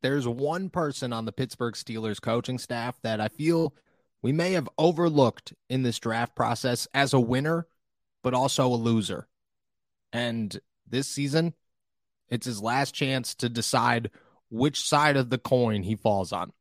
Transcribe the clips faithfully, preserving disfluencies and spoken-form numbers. There's one person on the Pittsburgh Steelers coaching staff that I feel we may have overlooked in this draft process as a winner, but also a loser. And this season, it's his last chance to decide which side of the coin he falls on.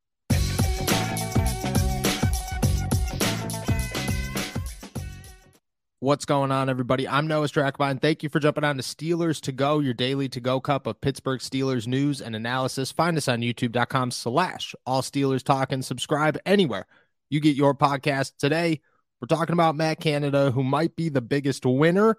What's going on, everybody? I'm Noah Strackbine. Thank you for jumping on to Steelers to Go, your daily to go cup of Pittsburgh Steelers news and analysis. Find us on youtube.com slash all Steelers Talk and subscribe anywhere you get your podcast. Today, we're talking about Matt Canada, who might be the biggest winner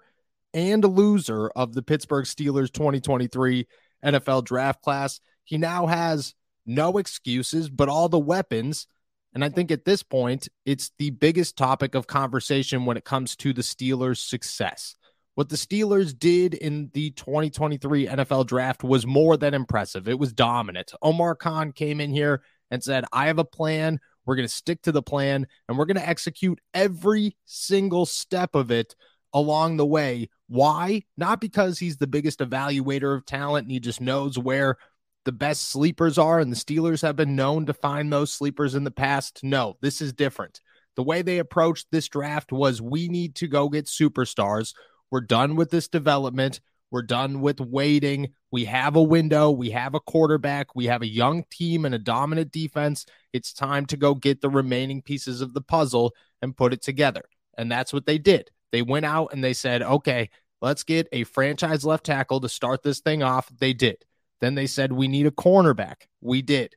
and loser of the Pittsburgh Steelers twenty twenty-three N F L draft class. He now has no excuses, but all the weapons. And I think at this point, it's the biggest topic of conversation when it comes to the Steelers' success. What the Steelers did in the twenty twenty-three N F L draft was more than impressive. It was dominant. Omar Khan came in here and said, I have a plan. We're going to stick to the plan, and we're going to execute every single step of it along the way. Why? Not because he's the biggest evaluator of talent and he just knows where the best sleepers are, and the Steelers have been known to find those sleepers in the past. No, this is different. The way they approached this draft was, we need to go get superstars. We're done with this development. We're done with waiting. We have a window. We have a quarterback. We have a young team and a dominant defense. It's time to go get the remaining pieces of the puzzle and put it together. And that's what they did. They went out and they said, okay, let's get a franchise left tackle to start this thing off. They did. Then they said, we need a cornerback. We did.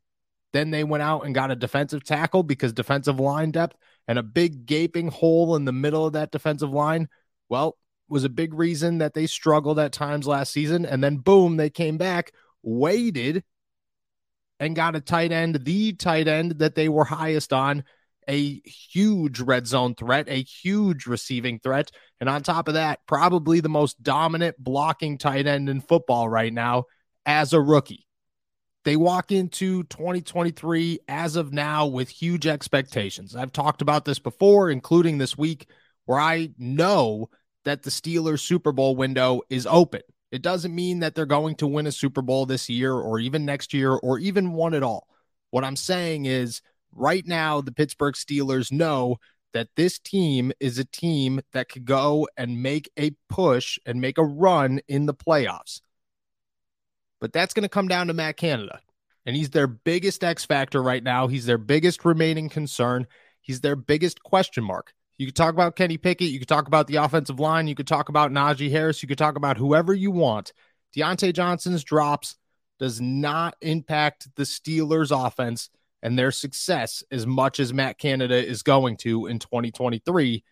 Then they went out and got a defensive tackle because defensive line depth and a big gaping hole in the middle of that defensive line, well, was a big reason that they struggled at times last season. And then, boom, they came back, waited, and got a tight end, the tight end that they were highest on, a huge red zone threat, a huge receiving threat. And on top of that, probably the most dominant blocking tight end in football right now, as a rookie. They walk into twenty twenty-three as of now with huge expectations. I've talked about this before, including this week, where I know that the Steelers Super Bowl window is open. It doesn't mean that they're going to win a Super Bowl this year or even next year or even one at all. What I'm saying is right now, the Pittsburgh Steelers know that this team is a team that could go and make a push and make a run in the playoffs. But that's going to come down to Matt Canada. And he's their biggest X factor right now. He's their biggest remaining concern. He's their biggest question mark. You could talk about Kenny Pickett. You could talk about the offensive line. You could talk about Najee Harris. You could talk about whoever you want. Deontay Johnson's drops does not impact the Steelers' offense and their success as much as Matt Canada is going to in twenty twenty-three.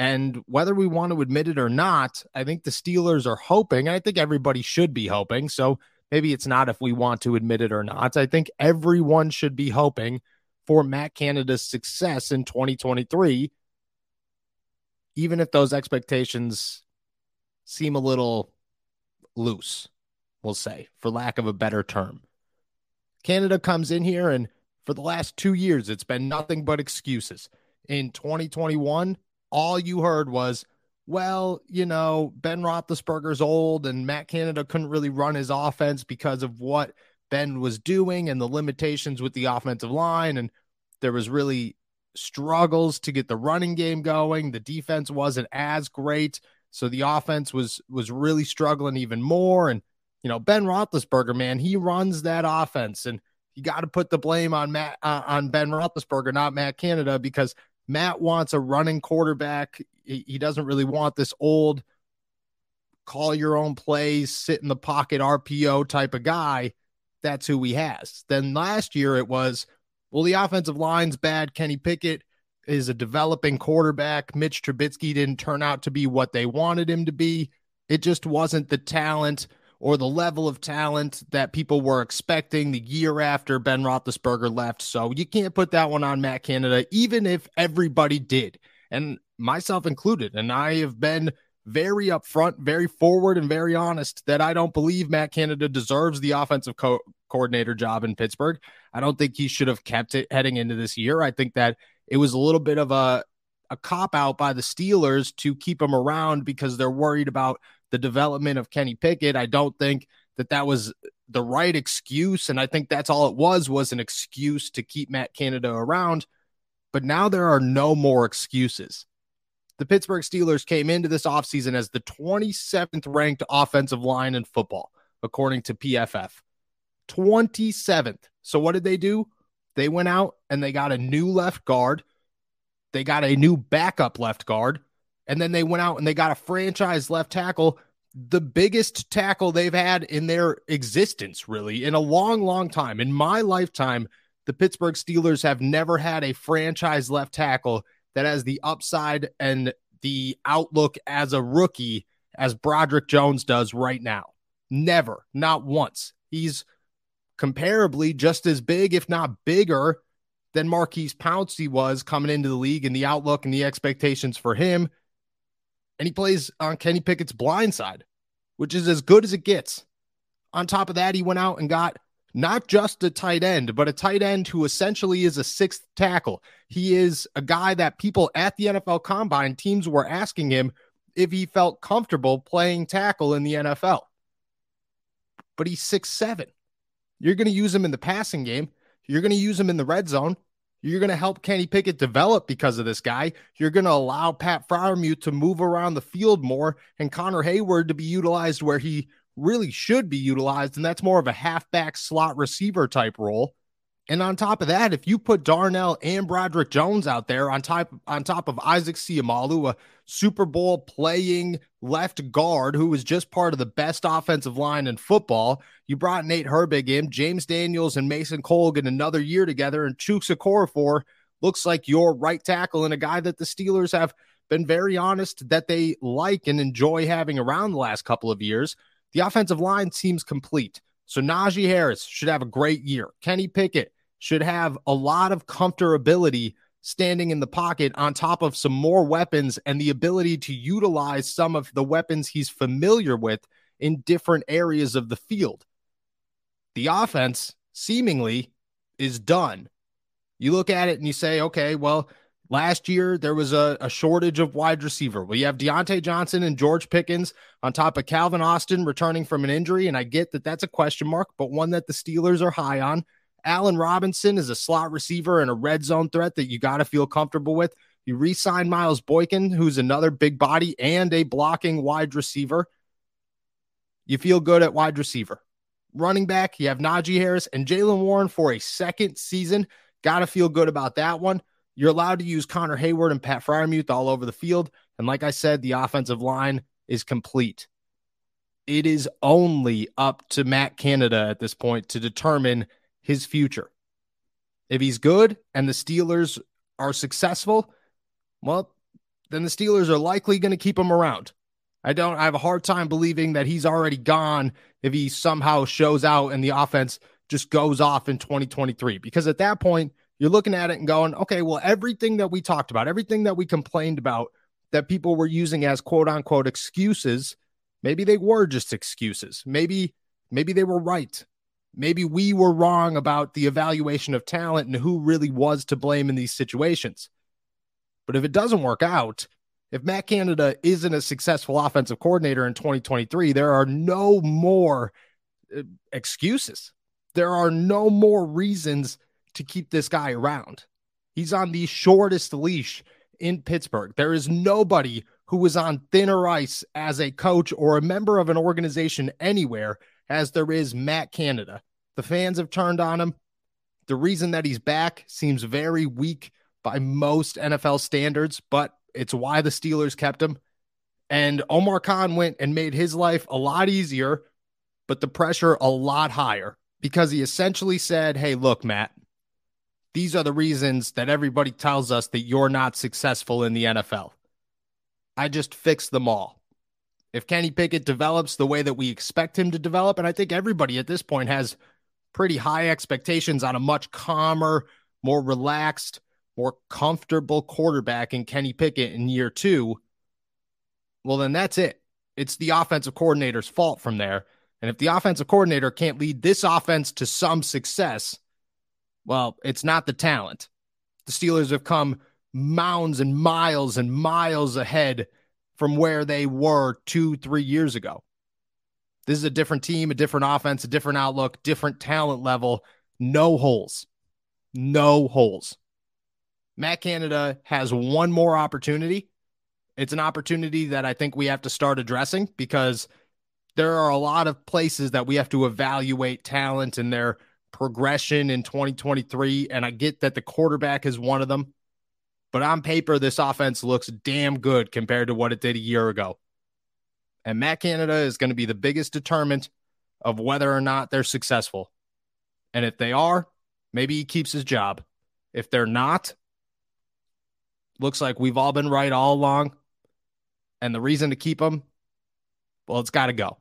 And whether we want to admit it or not, I think the Steelers are hoping, and I think everybody should be hoping, so maybe it's not if we want to admit it or not. I think everyone should be hoping for Matt Canada's success in twenty twenty-three, even if those expectations seem a little loose, we'll say, for lack of a better term. Canada comes in here, and for the last two years, it's been nothing but excuses. In twenty twenty-one, all you heard was, well, you know, Ben Roethlisberger's old and Matt Canada couldn't really run his offense because of what Ben was doing and the limitations with the offensive line. And there was really struggles to get the running game going. The defense wasn't as great. So the offense was, was really struggling even more. And you know, Ben Roethlisberger, man, he runs that offense, and you got to put the blame on Matt, uh, on Ben Roethlisberger, not Matt Canada, because Matt wants a running quarterback. He, he doesn't really want this old call your own plays, sit in the pocket, R P O type of guy. That's who he has. Then last year it was, well, the offensive line's bad. Kenny Pickett is a developing quarterback. Mitch Trubisky didn't turn out to be what they wanted him to be. It just wasn't the talent or the level of talent that people were expecting the year after Ben Roethlisberger left. So you can't put that one on Matt Canada, even if everybody did, and myself included. And I have been very upfront, very forward, and very honest that I don't believe Matt Canada deserves the offensive co- coordinator job in Pittsburgh. I don't think he should have kept it heading into this year. I think that it was a little bit of a, a cop-out by the Steelers to keep him around because they're worried about the development of Kenny Pickett. I don't think that that was the right excuse, and I think that's all it was, was an excuse to keep Matt Canada around. But now there are no more excuses. The Pittsburgh Steelers came into this offseason as the twenty-seventh ranked offensive line in football, according to P F F. twenty-seventh. So what did they do? They went out and they got a new left guard. They got a new backup left guard. And then they went out and they got a franchise left tackle, the biggest tackle they've had in their existence, really, in a long, long time. In my lifetime, the Pittsburgh Steelers have never had a franchise left tackle that has the upside and the outlook as a rookie as Broderick Jones does right now. Never, not once. He's comparably just as big, if not bigger, than Marquise Pouncey was coming into the league, and the outlook and the expectations for him. And he plays on Kenny Pickett's blind side, which is as good as it gets. On top of that, he went out and got not just a tight end, but a tight end who essentially is a sixth tackle. He is a guy that people at the N F L Combine, teams were asking him if he felt comfortable playing tackle in the N F L. But he's six seven. You're going to use him in the passing game. You're going to use him in the red zone. You're going to help Kenny Pickett develop because of this guy. You're going to allow Pat Freiermuth to move around the field more and Connor Hayward to be utilized where he really should be utilized, and that's more of a halfback slot receiver type role. And on top of that, if you put Darnell and Broderick Jones out there on top, on top of Isaac Seumalo, a Super Bowl playing left guard who was just part of the best offensive line in football, you brought Nate Herbig in, James Daniels and Mason Cole get another year together, and Chukwuma Okorafor looks like your right tackle and a guy that the Steelers have been very honest that they like and enjoy having around the last couple of years. The offensive line seems complete. So Najee Harris should have a great year. Kenny Pickett should have a lot of comfortability standing in the pocket on top of some more weapons and the ability to utilize some of the weapons he's familiar with in different areas of the field. The offense seemingly is done. You look at it and you say, okay, well, last year, there was a, a shortage of wide receiver. Well, you have Deontay Johnson and George Pickens on top of Calvin Austin returning from an injury, and I get that that's a question mark, but one that the Steelers are high on. Allen Robinson is a slot receiver and a red zone threat that you got to feel comfortable with. You re-sign Miles Boykin, who's another big body and a blocking wide receiver. You feel good at wide receiver. Running back, you have Najee Harris and Jalen Warren for a second season. Got to feel good about that one. You're allowed to use Connor Hayward and Pat Freiermuth all over the field. And like I said, the offensive line is complete. It is only up to Matt Canada at this point to determine his future. If he's good and the Steelers are successful, well, then the Steelers are likely going to keep him around. I don't, I have a hard time believing that he's already gone if he somehow shows out and the offense just goes off in twenty twenty-three, because at that point, you're looking at it and going, okay, well, everything that we talked about, everything that we complained about that people were using as quote unquote excuses, maybe they were just excuses. Maybe, maybe they were right. Maybe we were wrong about the evaluation of talent and who really was to blame in these situations. But if it doesn't work out, if Matt Canada isn't a successful offensive coordinator in twenty twenty-three, there are no more excuses. There are no more reasons to keep this guy around. He's on the shortest leash in Pittsburgh. There is nobody who was on thinner ice as a coach or a member of an organization anywhere as there is Matt Canada. The fans have turned on him. The reason that he's back seems very weak by most N F L standards, but it's why the Steelers kept him. And Omar Khan went and made his life a lot easier, but the pressure a lot higher, because he essentially said, hey, look, Matt, these are the reasons that everybody tells us that you're not successful in the N F L. I just fixed them all. If Kenny Pickett develops the way that we expect him to develop, and I think everybody at this point has pretty high expectations on a much calmer, more relaxed, more comfortable quarterback in Kenny Pickett in year two, well, then that's it. It's the offensive coordinator's fault from there. And if the offensive coordinator can't lead this offense to some success, well, it's not the talent. The Steelers have come mounds and miles and miles ahead from where they were two, three years ago. This is a different team, a different offense, a different outlook, different talent level. No holes. No holes. Matt Canada has one more opportunity. It's an opportunity that I think we have to start addressing, because there are a lot of places that we have to evaluate talent and their progression in twenty twenty-three. And I get that the quarterback is one of them, but on paper, this offense looks damn good compared to what it did a year ago. And Matt Canada is going to be the biggest determinant of whether or not they're successful. And if they are, maybe he keeps his job. If they're not, looks like we've all been right all along. And the reason to keep him, well, it's got to go.